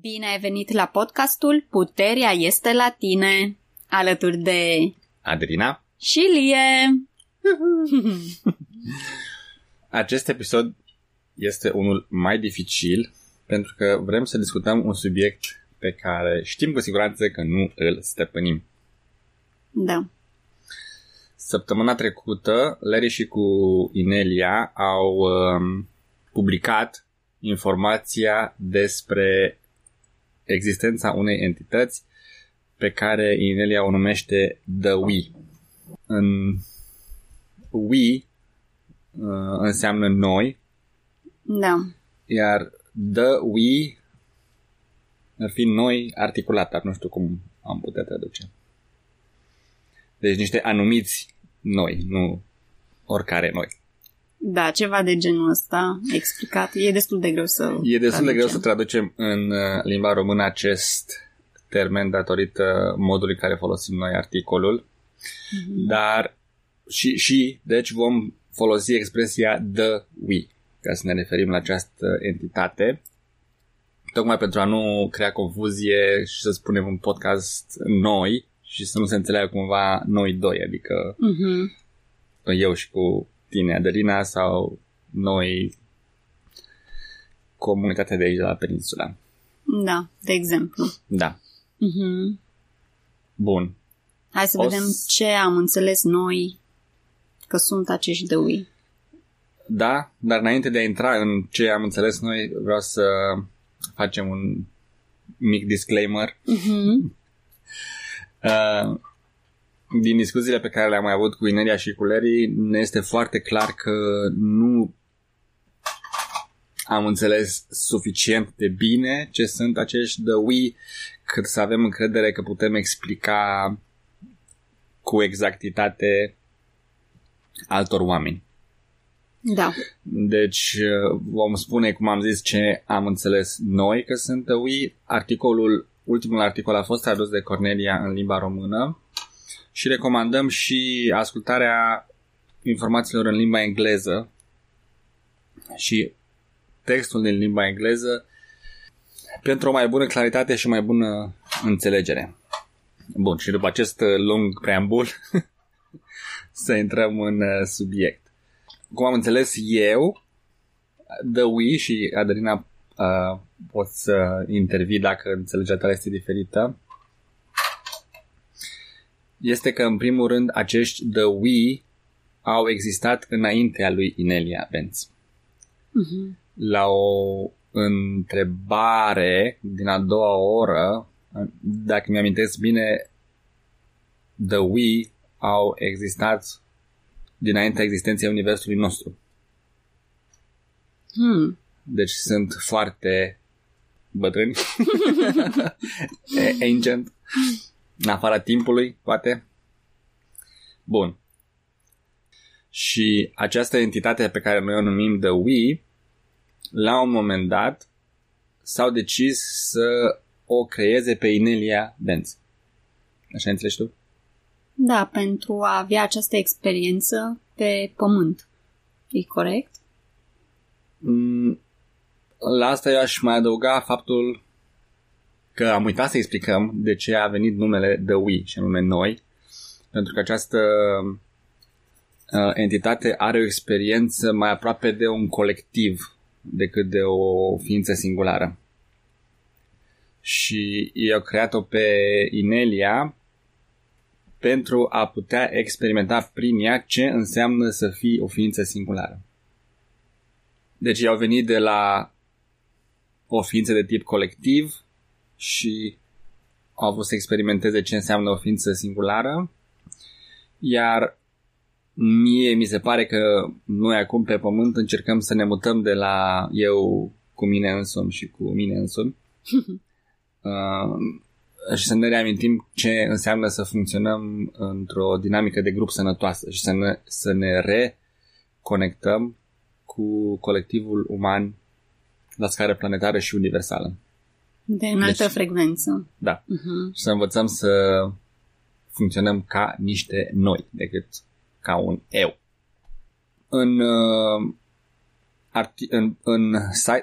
Bine ai venit la podcastul Puterea este la tine, alături de Adrina și Lie. Acest episod este unul mai dificil pentru că vrem să discutăm un subiect pe care știm cu siguranță că nu îl stăpânim. Da. Săptămâna trecută, Larry și cu Inelia au publicat informația despre existența unei entități pe care Inelia o numește The We. În We înseamnă noi. Da. Iar The We ar fi noi articulat, dar nu știu cum am putea traduce. Deci niște anumiți noi, nu oricare noi. Da, ceva de genul ăsta explicat. E destul de greu să traducem în limba română acest termen datorită modului care folosim noi articolul. Mm-hmm. Dar și deci vom folosi expresia the we ca să ne referim la această entitate, tocmai pentru a nu crea confuzie și să spunem un podcast noi și să nu se înțeleagă cumva noi doi, adică mm-hmm. eu și cu tine, Adelina, sau noi, comunitatea de aici, de la peninsula. Da, de exemplu. Da. Uh-huh. Bun. Hai să vedem ce am înțeles noi că sunt acești de ui. Da, dar înainte de a intra în ce am înțeles noi, vreau să facem un mic disclaimer. Uh-huh. Din discuțiile pe care le-am mai avut cu Inelia și cu Larry, ne este foarte clar că nu am înțeles suficient de bine ce sunt acești The We, cât să avem încredere că putem explica cu exactitate altor oameni. Da. Deci vom spune, cum am zis, ce am înțeles noi că sunt The We. Ultimul articol a fost tradus de Cornelia în limba română. Și recomandăm și ascultarea informațiilor în limba engleză și textul din limba engleză pentru o mai bună claritate și mai bună înțelegere. Bun, și după acest lung preambul să intrăm în subiect. Cum am înțeles eu, The We, și Adelina poți să intervii dacă înțelegerea ta este diferită, este că, în primul rând, acești The We au existat înaintea lui Inelia Benz. Uh-huh. La o întrebare din a doua oră, dacă mi-amintesc bine, The We au existat dinaintea existenței Universului nostru. Hmm. Deci sunt foarte bătrâni. Ancient. În afara timpului, poate. Bun. Și această entitate pe care noi o numim The We, la un moment dat s-au decis să o creeze pe Inelia Benz. Așa înțelegi tu? Da, pentru a avea această experiență pe pământ. E corect? La asta eu aș mai adăuga faptul că am uitat să explicăm de ce a venit numele The We, și anume noi, pentru că această entitate are o experiență mai aproape de un colectiv decât de o ființă singulară. Și i-au creat-o pe Inelia pentru a putea experimenta prin ea ce înseamnă să fii o ființă singulară. Deci i-au venit de la o ființă de tip colectiv și au vrut să experimenteze ce înseamnă o ființă singulară, iar mie mi se pare că noi acum pe pământ încercăm să ne mutăm de la eu cu mine însumi și cu mine însumi și să ne reamintim ce înseamnă să funcționăm într-o dinamică de grup sănătoasă și să ne reconectăm cu colectivul uman la scară planetară și universală. De înaltă frecvență. Da. Uh-huh. Să învățăm să funcționăm ca niște noi, decât ca un eu.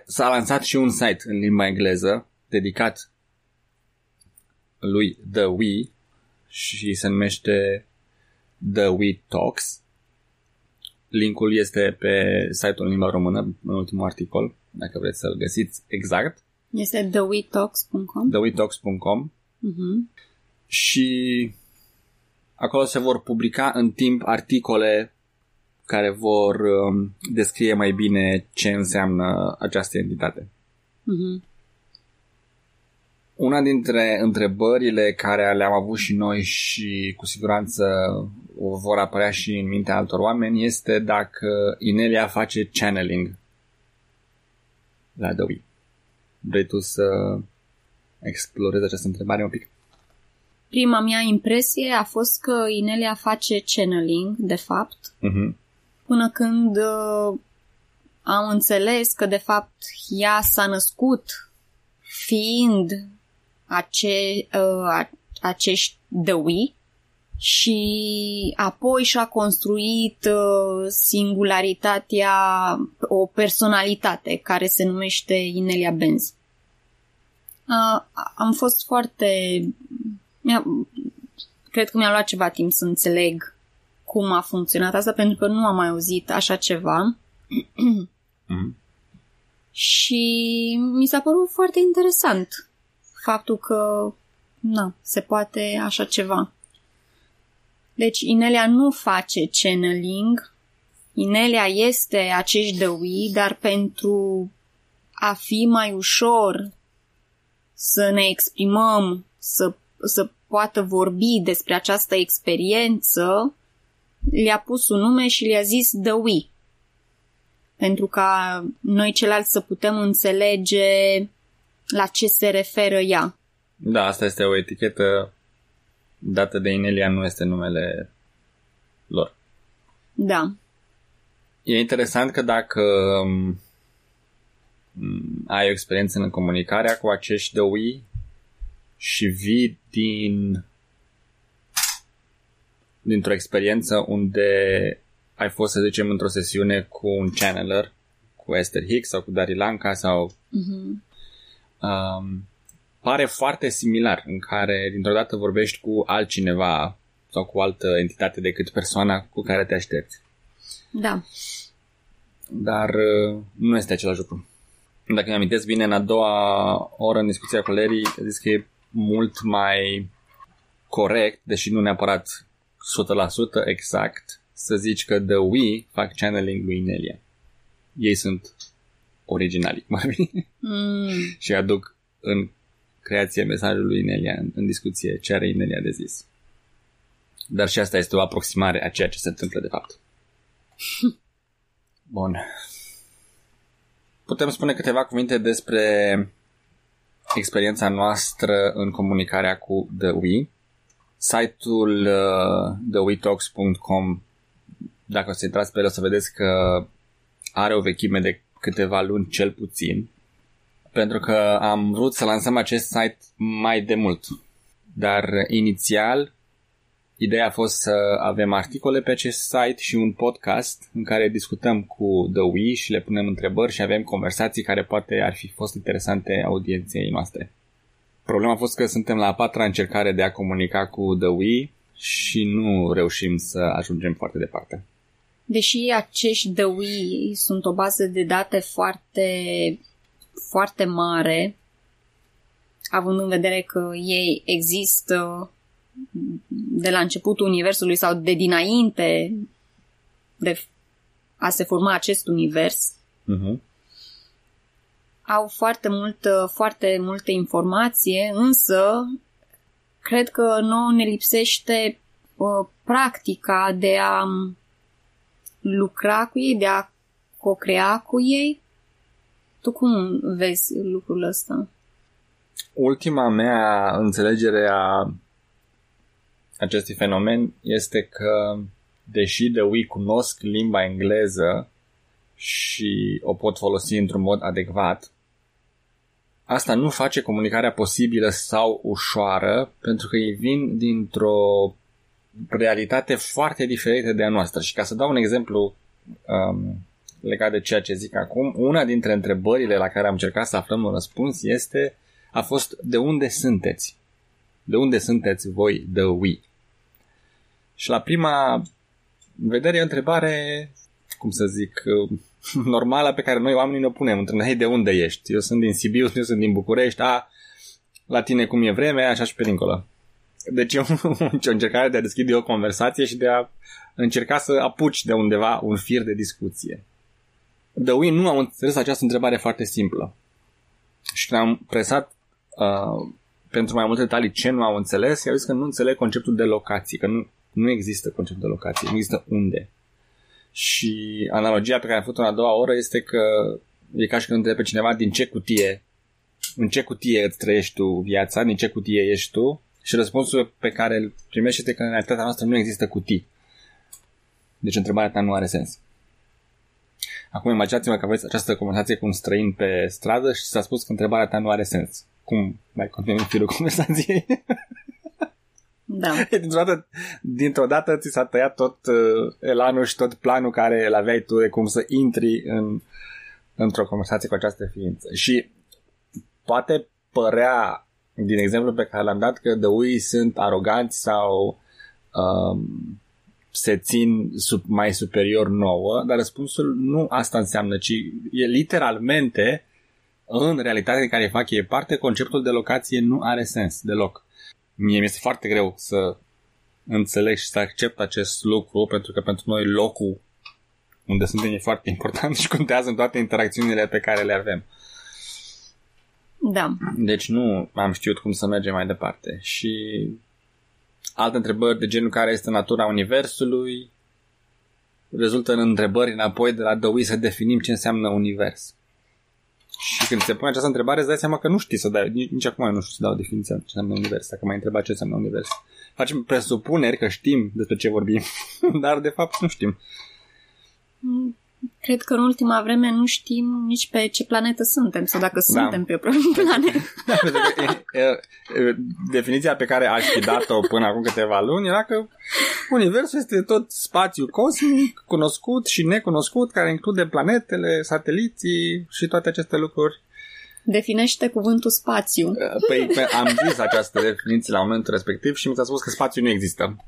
S-a lansat și un site în limba engleză dedicat lui The We și se numește The We Talks. Linkul este pe site-ul în limba română, în ultimul articol, dacă vreți să-l găsiți exact. Este thewetalks.com. thewetalks.com. Uh-huh. Și acolo se vor publica în timp articole care vor descrie mai bine ce înseamnă această entitate. Uh-huh. Una dintre întrebările care le-am avut și noi și cu siguranță vor apărea și în mintea altor oameni este dacă Inelia face channeling la Adobe. Vrei tu să explorezi această întrebare un pic? Prima mea impresie a fost că Inelia face channeling, de fapt, uh-huh. până când am înțeles că, de fapt, ea s-a născut fiind acești The We și apoi și-a construit singularitatea, o personalitate care se numește Inelia Benz. Am fost foarte... Cred că mi-a luat ceva timp să înțeleg cum a funcționat asta, pentru că nu am mai auzit așa ceva. Mm-hmm. Și mi s-a părut foarte interesant faptul că se poate așa ceva. Deci Inelia nu face channeling. Inelia este acești The We, dar pentru a fi mai ușor să ne exprimăm, să poată vorbi despre această experiență, le-a pus un nume și le-a zis The We. Pentru ca noi ceilalți să putem înțelege la ce se referă ea. Da, asta este o etichetă dată de Inelia, nu este numele lor. Da. E interesant că dacă ai o experiență în comunicarea cu acești The We și vii dintr-o experiență unde ai fost, să zicem, într-o sesiune cu un channeler, cu Esther Hicks sau cu Dari Lanka sau... Uh-huh. Pare foarte similar, în care dintr-o dată vorbești cu altcineva sau cu altă entitate decât persoana cu care te aștepți. Da. Dar nu este același lucru. Dacă îmi amintesc bine, în a doua oră în discuția cu Larry, a zis că e mult mai corect, deși nu neapărat 100% exact, să zici că The We fac channeling lui Inelia. Ei sunt originalii, cum ar fi. Și aduc în creație mesajul lui Inelia, în discuție ce are Inelia de zis. Dar și asta este o aproximare a ceea ce se întâmplă de fapt. Bun. Putem spune câteva cuvinte despre experiența noastră în comunicarea cu The We. Site-ul thewetalks.com, dacă o să intrați pe el, o să vedeți că are o vechime de câteva luni cel puțin, pentru că am vrut să lansăm acest site mai de mult. Dar inițial ideea a fost să avem articole pe acest site și un podcast în care discutăm cu The We și le punem întrebări și avem conversații care poate ar fi fost interesante audienței noastre. Problema a fost că suntem la a patra încercare de a comunica cu The We și nu reușim să ajungem foarte departe. Deși acești The We sunt o bază de date foarte, foarte mare, având în vedere că ei există de la începutul universului sau de dinainte de a se forma acest univers, uh-huh. au foarte multă informație, însă cred că nouă ne lipsește practica de a lucra cu ei, de a co-crea cu ei. Tu cum vezi lucrul ăsta? Ultima mea înțelegere a acestui fenomen este că, deși The We cunosc limba engleză și o pot folosi într-un mod adecvat, asta nu face comunicarea posibilă sau ușoară, pentru că ei vin dintr-o realitate foarte diferită de a noastră. Și ca să dau un exemplu legat de ceea ce zic acum, una dintre întrebările la care am încercat să aflăm un răspuns este a fost de unde sunteți? De unde sunteți voi, the we? Și la prima vedere e o întrebare, cum să zic, normală pe care noi oamenii ne punem. Întrebăm, hei, de unde ești? Eu sunt din Sibiu, eu sunt din București, la tine cum e vremea, așa și pe dincolo. Deci e o încercare de a deschide o conversație și de a încerca să apuci de undeva un fir de discuție. The we nu au înțeles această întrebare foarte simplă. Și când am presat pentru mai multe detalii ce nu au înțeles, i-au zis că nu înțeleg conceptul de locație, că nu există conceptul de locație, nu există unde. Și analogia pe care am făcut-o în a doua oră este că e ca și când întrebi pe cineva în ce cutie îți trăiești tu viața, din ce cutie ești tu, și răspunsul pe care îl primești este că în realitatea noastră nu există cutii. Deci întrebarea ta nu are sens. Acum imaginați-vă că aveți această conversație cu un străin pe stradă și s-a spus că întrebarea ta nu are sens. Cum mai continuăm firul conversației? Da. Dintr-o dată ți s-a tăiat tot elanul și tot planul care îl aveai tu de cum să intri într-o conversație cu această ființă. Și poate părea din exemplul pe care l-am dat că the we sunt aroganți sau se țin mai superior nouă, dar răspunsul nu asta înseamnă, ci e literalmente în realitatea în care fac ei parte, conceptul de locație nu are sens deloc. Mie mi-este foarte greu să înțeleg și să accept acest lucru, pentru că pentru noi locul unde suntem e foarte important și contează în toate interacțiunile pe care le avem. Da. Deci nu am știut cum să mergem mai departe. Și alte întrebări de genul care este natura universului rezultă în întrebări înapoi de la the we să definim ce înseamnă univers. Și când se pune această întrebare îți dai seama că nu știi să dai, nici acum nu știu să dau definiția ce înseamnă univers, dacă m-ai întrebat ce înseamnă univers. Facem presupuneri că știm despre ce vorbim, dar de fapt nu știm. Cred că în ultima vreme nu știm nici pe ce planetă suntem sau dacă suntem pe o planetă. Definiția pe care aș fi dat-o până acum câteva luni era că universul este tot spațiu cosmic, cunoscut și necunoscut, care include planetele, sateliții și toate aceste lucruri. Definește cuvântul spațiu. Păi am zis această definiție la momentul respectiv și mi s-a spus că spațiu nu există.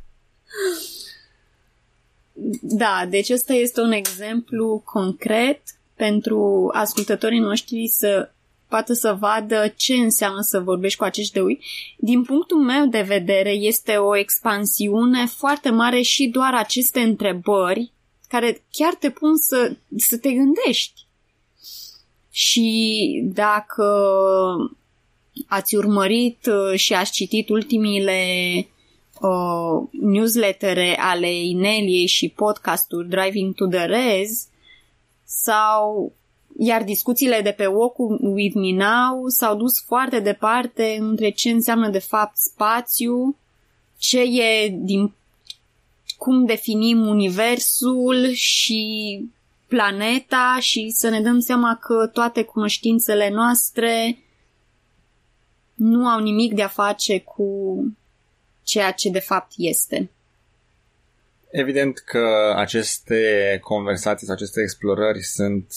Da, deci ăsta este un exemplu concret pentru ascultătorii noștri să poată să vadă ce înseamnă să vorbești cu acești de we. Din punctul meu de vedere este o expansiune foarte mare și doar aceste întrebări care chiar te pun să te gândești. Și dacă ați urmărit și ați citit ultimile newslettere ale Ineliei și podcastul Driving to the Rez iar discuțiile de pe Walk with Me Now s-au dus foarte departe între ce înseamnă de fapt spațiu, cum definim universul și planeta și să ne dăm seama că toate cunoștințele noastre nu au nimic de a face cu ceea ce de fapt este. Evident că aceste conversații sau aceste explorări sunt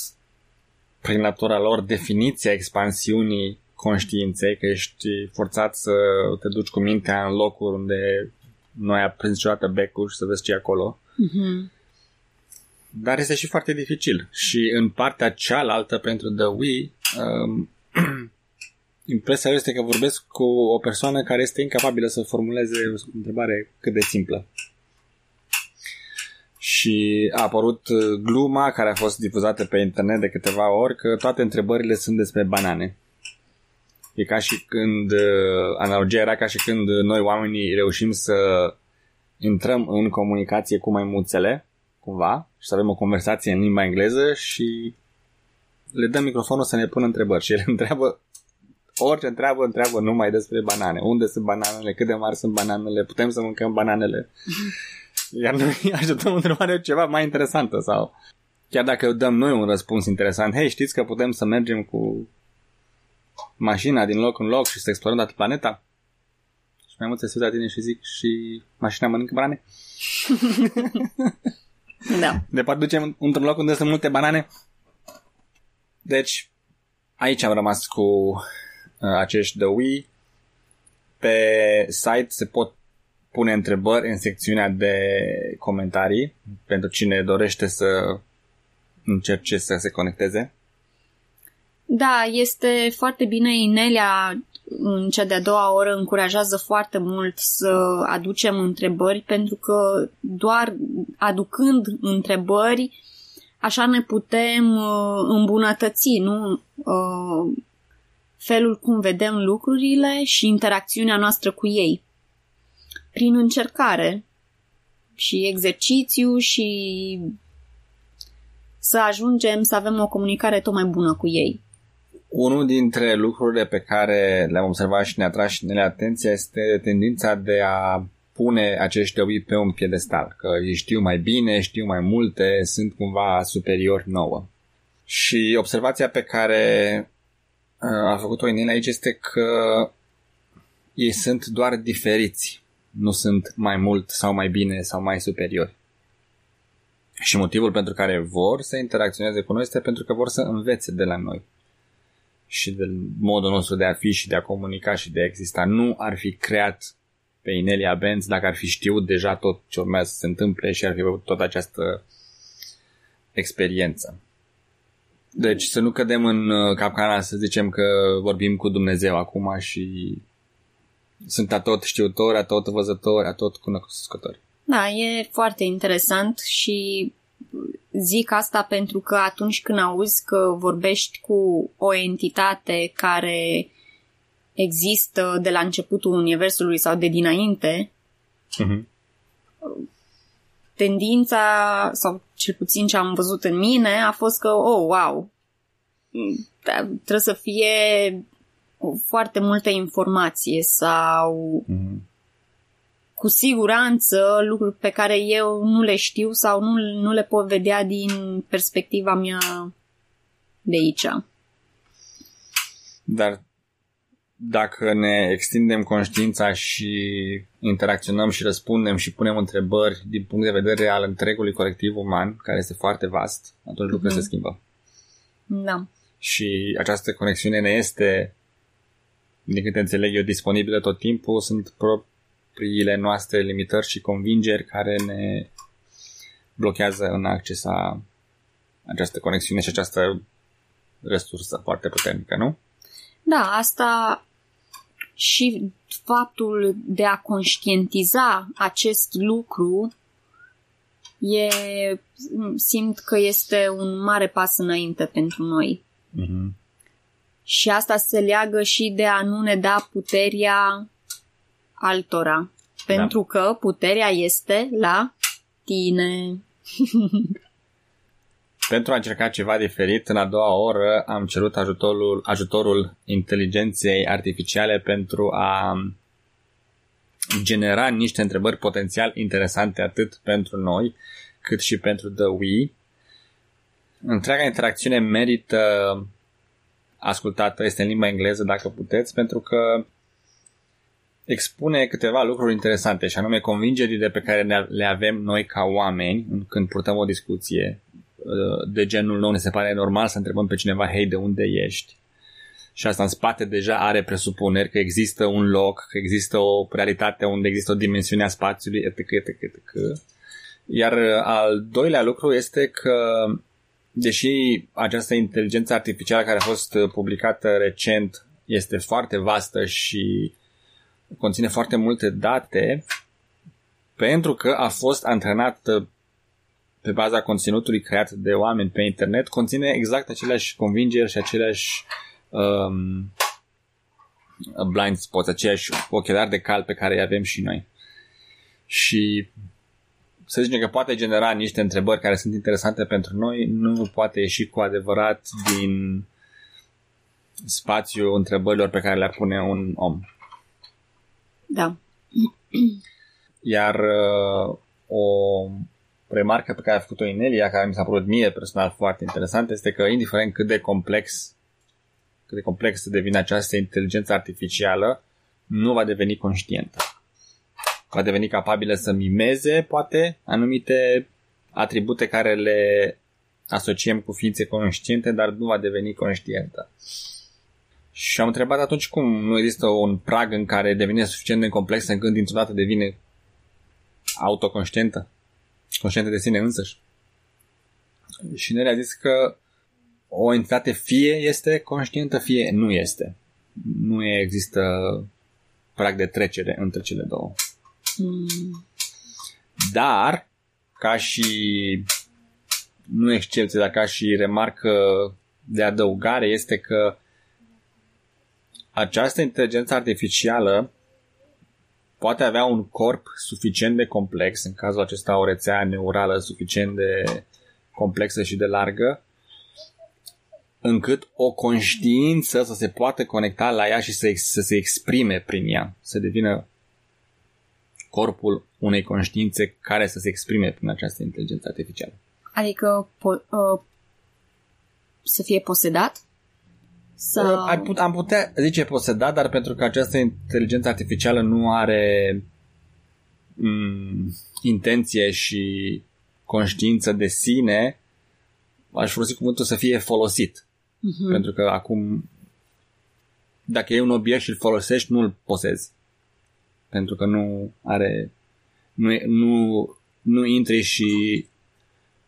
prin natura lor definiția expansiunii conștiinței, că ești forțat să te duci cu mintea în locuri unde nu ai aprins niciodată becul și să vezi ce e acolo. Mm-hmm. Dar este și foarte dificil. Și în partea cealaltă pentru the we, impresia este că vorbesc cu o persoană care este incapabilă să formuleze o întrebare cât de simplă. Și a apărut gluma care a fost difuzată pe internet de câteva ori că toate întrebările sunt despre banane. E ca și când, analogia era ca și când noi oamenii reușim să intrăm în comunicație cu maimuțele, cumva, și să avem o conversație în limba engleză și le dăm microfonul să ne pună întrebări și ele întreabă orice întreabă numai despre banane. Unde sunt bananele? Cât de mari sunt bananele? Putem să mâncăm bananele? Iar noi așteptăm întrebarea ceva mai interesantă sau chiar dacă dăm noi un răspuns interesant, hei, știți că putem să mergem cu mașina din loc în loc și să explorăm toată planeta? Și mai mult se uită la tine și zic și mașina mănâncă banane? Da. De part ducem într-un loc unde sunt multe banane? Deci, aici am rămas cu acești dăui. Pe site se pot pune întrebări în secțiunea de comentarii pentru cine dorește să încerce să se conecteze. Da, este foarte bine. Inelia în cea de-a doua oră încurajează foarte mult să aducem întrebări, pentru că doar aducând întrebări așa ne putem îmbunătăți, nu? Felul cum vedem lucrurile și interacțiunea noastră cu ei. Prin încercare și exercițiu și să ajungem să avem o comunicare tot mai bună cu ei. Unul dintre lucrurile pe care le-am observat și ne-a tras și ne-a atenția este tendința de a pune acești dăui pe un piedestal, că ei știu mai bine, știu mai multe, sunt cumva superior nouă. Și observația pe care a făcut-o Inelia aici este că ei sunt doar diferiți, nu sunt mai mult sau mai bine sau mai superiori. Și motivul pentru care vor să interacționeze cu noi este pentru că vor să învețe de la noi și de modul nostru de a fi și de a comunica și de a exista. Nu ar fi creat pe Inelia Benz dacă ar fi știut deja tot ce urmează să se întâmple și ar fi avut toată această experiență. Deci să nu cădem în capcana să zicem că vorbim cu Dumnezeu acum și sunt atot știutori, atot văzători, atot cunoscători. Da, e foarte interesant și zic asta pentru că atunci când auzi că vorbești cu o entitate care există de la începutul universului sau de dinainte, uh-huh, tendința, sau cel puțin ce am văzut în mine, a fost că, oh, wow, trebuie să fie foarte multă informație sau... Uh-huh. Cu siguranță lucruri pe care eu nu le știu sau nu le pot vedea din perspectiva mea de aici. Dar dacă ne extindem conștiința și interacționăm și răspundem și punem întrebări din punct de vedere al întregului colectiv uman, care este foarte vast, atunci lucrurile se schimbă. Da. Și această conexiune ne este, din câte înțeleg eu, disponibilă tot timpul, sunt propriile noastre limitări și convingeri care ne blochează în acces la această conexiune și această resursă foarte puternică, nu? Da, asta și faptul de a conștientiza acest lucru simt că este un mare pas înainte pentru noi. Mm-hmm. Și asta se leagă și de a nu ne da puterea altora, pentru că puterea este la tine. Pentru a încerca ceva diferit, în a doua oră am cerut ajutorul inteligenței artificiale pentru a genera niște întrebări potențial interesante atât pentru noi, cât și pentru The We. Întreaga interacțiune merită ascultată, este în limba engleză dacă puteți, pentru că expune câteva lucruri interesante, și anume convingerile pe care le avem noi ca oameni când purtăm o discuție de genul nou. Ne se pare normal să întrebăm pe cineva, hei, de unde ești? Și asta în spate deja are presupuneri că există un loc, că există o realitate unde există o dimensiune a spațiului, etc. Iar al doilea lucru este că, deși această inteligență artificială care a fost publicată recent este foarte vastă și conține foarte multe date, pentru că a fost antrenată pe baza conținutului creat de oameni pe internet, conține exact aceleași convingeri și aceleași blind spots, aceleași ochelari de cal pe care îi avem și noi. Și să zicem că poate genera niște întrebări care sunt interesante pentru noi, nu poate ieși cu adevărat din spațiul întrebărilor pe care le-ar pune un om. Da. Iar o remarcă pe care a făcut-o Inelia, care mi s-a părut mie personal foarte interesant, este că indiferent cât de complex să devină această inteligență artificială, nu va deveni conștientă. Va deveni capabilă să mimeze, poate, anumite atribute care le asociem cu ființe conștiente, dar nu va deveni conștientă. Și am întrebat atunci cum nu există un prag în care devine suficient de complex încât dintr-o dată devine autoconștientă, conștientă de sine însăși. Și ne-a zis că o entitate fie este conștientă, fie nu este. Nu există prag de trecere între cele două. Dar, ca și, nu excepție, dar ca și remarcă de adăugare, este că această inteligență artificială poate avea un corp suficient de complex, în cazul acesta o rețea neurală suficient de complexă și de largă, încât o conștiință să se poată conecta la ea și să se exprime prin ea, să devină corpul unei conștiințe care să se exprime prin această inteligență artificială. Adică să fie posedat? Sau... Am putea zice posedat, dar pentru că această inteligență artificială nu are intenție și conștiință de sine, aș folosi cuvântul să fie folosit. Uh-huh. Pentru că acum, dacă e un obiect și îl folosești, nu îl posezi. Pentru că nu are, nu intri și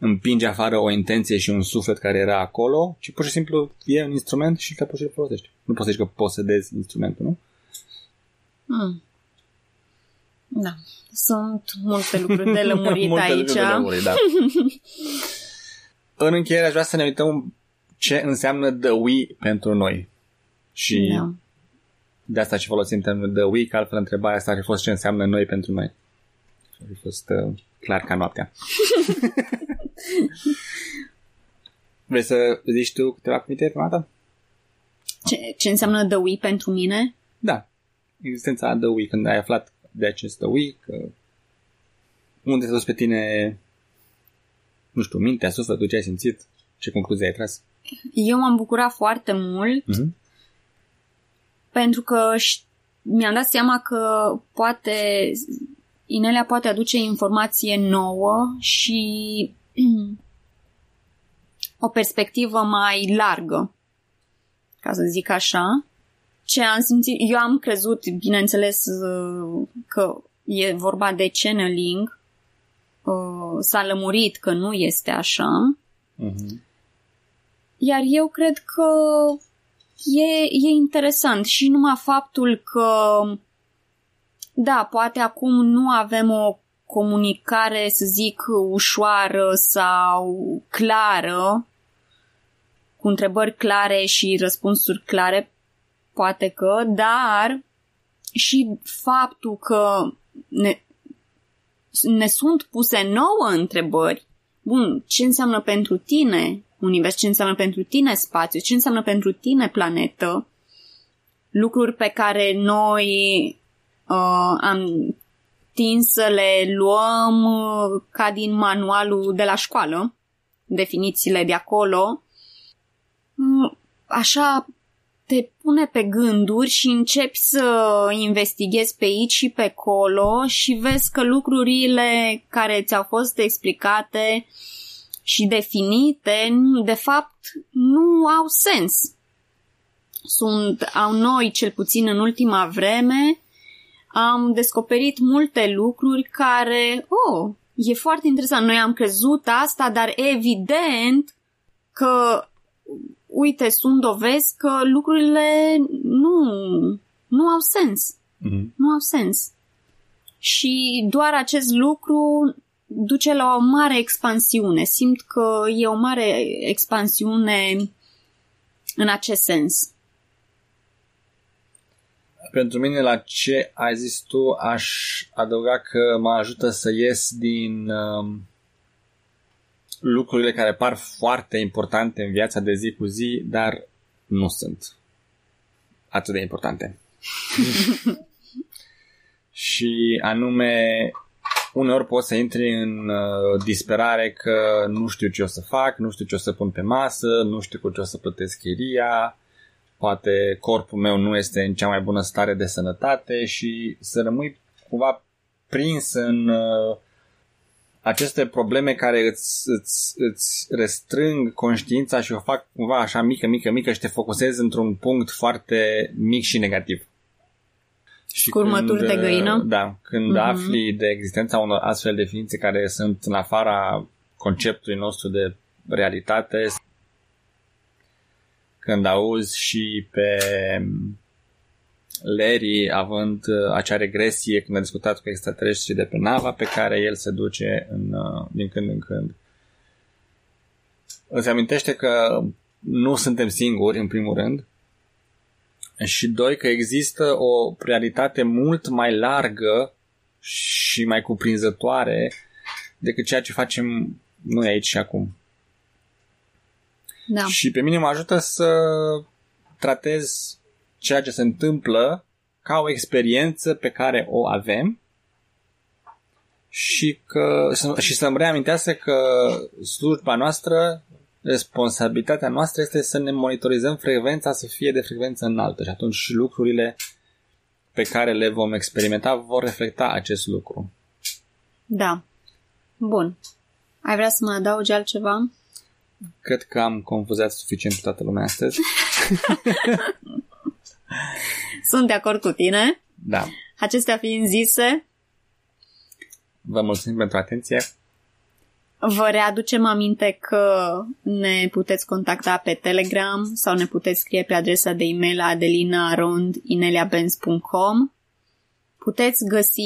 împinge afară o intenție și un suflet care era acolo, ci pur și simplu e un instrument și te-apuci și îl folosești. Nu poți să zici că posedezi instrumentul, nu? Da. Sunt multe lucruri de lămurit multe aici. Multe lucruri de lămurit, da. În încheiere aș vrea să ne uităm ce înseamnă the we pentru noi. Și da. De asta și folosim termenul the we, că altfel întrebarea asta ar fi fost ce înseamnă noi pentru noi. Și ar fi fost clar ca noaptea. Vrei să zici tu câteva cuvinte prima dată? Ce înseamnă the we pentru mine? Da. Existența the we, când ai aflat de acest the we, că unde te duci pe tine, nu știu, mintea, sufletul, ce ai simțit? Ce concluzie ai tras? Eu m-am bucurat foarte mult pentru că mi-am dat seama că poate inelea poate aduce informație nouă și o perspectivă mai largă, ca să zic așa. Ce am simțit? Eu am crezut, bineînțeles, că e vorba de channeling. S-a lămurit că nu este așa. Iar eu cred că e interesant și numai faptul că da, poate acum nu avem o comunicare, să zic, ușoară sau clară, cu întrebări clare și răspunsuri clare, poate că, dar și faptul că ne sunt puse nouă întrebări. Bun, ce înseamnă pentru tine univers, ce înseamnă pentru tine spațiu, ce înseamnă pentru tine planetă, lucruri pe care noi am tins să le luăm ca din manualul de la școală, definițiile de acolo, așa te pune pe gânduri și începi să investighezi pe aici și pe acolo și vezi că lucrurile care ți-au fost explicate și definite, de fapt, nu au sens. Au noi, cel puțin în ultima vreme, am descoperit multe lucruri care, e foarte interesant, noi am crezut asta, dar evident că, uite, sunt dovezi că lucrurile nu au sens. Nu au sens. Și doar acest lucru duce la o mare expansiune. Simt că e o mare expansiune în acest sens. Pentru mine, la ce ai zis tu, aș adăuga că mă ajută să ies din lucrurile care par foarte importante în viața de zi cu zi, dar nu sunt atât de importante. Și anume, uneori poți să intri în disperare că nu știu ce o să fac, nu știu ce o să pun pe masă, nu știu cu ce o să plătesc chiria, poate corpul meu nu este în cea mai bună stare de sănătate și să rămâi cumva prins în aceste probleme care îți restrâng conștiința și o fac cumva așa mică și te focusezi într-un punct foarte mic și negativ. Și curmături de găină? Da, când afli de existența unor astfel de ființe care sunt în afara conceptului nostru de realitate, când auzi și pe Larry având acea regresie când a discutat cu extraterestrii de pe nava pe care el se duce din când în când, îți amintește că nu suntem singuri, în primul rând, și doi, că există o realitate mult mai largă și mai cuprinzătoare decât ceea ce facem noi aici și acum. Da. Și pe mine mă ajută să tratez ceea ce se întâmplă ca o experiență pe care o avem și să-mi reamintească că slujba noastră, responsabilitatea noastră este să ne monitorizăm frecvența, să fie de frecvență înaltă, și atunci și lucrurile pe care le vom experimenta vor reflecta acest lucru. Da. Bun. Ai vrea să mă adaugi altceva? Cred că am confuzat suficient cu toată lumea astăzi. Sunt de acord cu tine. Da. Acestea fiind zise, vă mulțumim pentru atenție. Vă readucem aminte că ne puteți contacta pe Telegram sau ne puteți scrie pe adresa de e-mail adelina@ineliabenz.com. Puteți găsi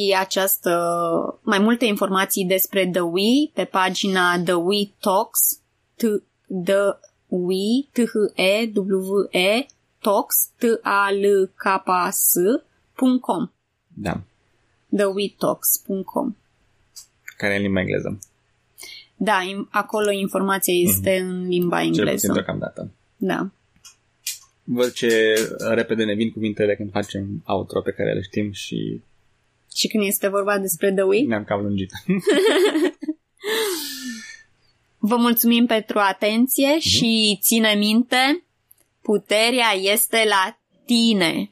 mai multe informații despre The We pe pagina The We Talks, thewetalks.com. Da. thewetalks.com, care e în limba engleză. Da, acolo informația este în limba engleză. Cel puțin deocamdată. Da. Văd ce repede ne vin cuvintele când facem outro pe care le știm și când este vorba despre The We, ne-am cam lungit. Vă mulțumim pentru atenție și ține minte, puterea este la tine.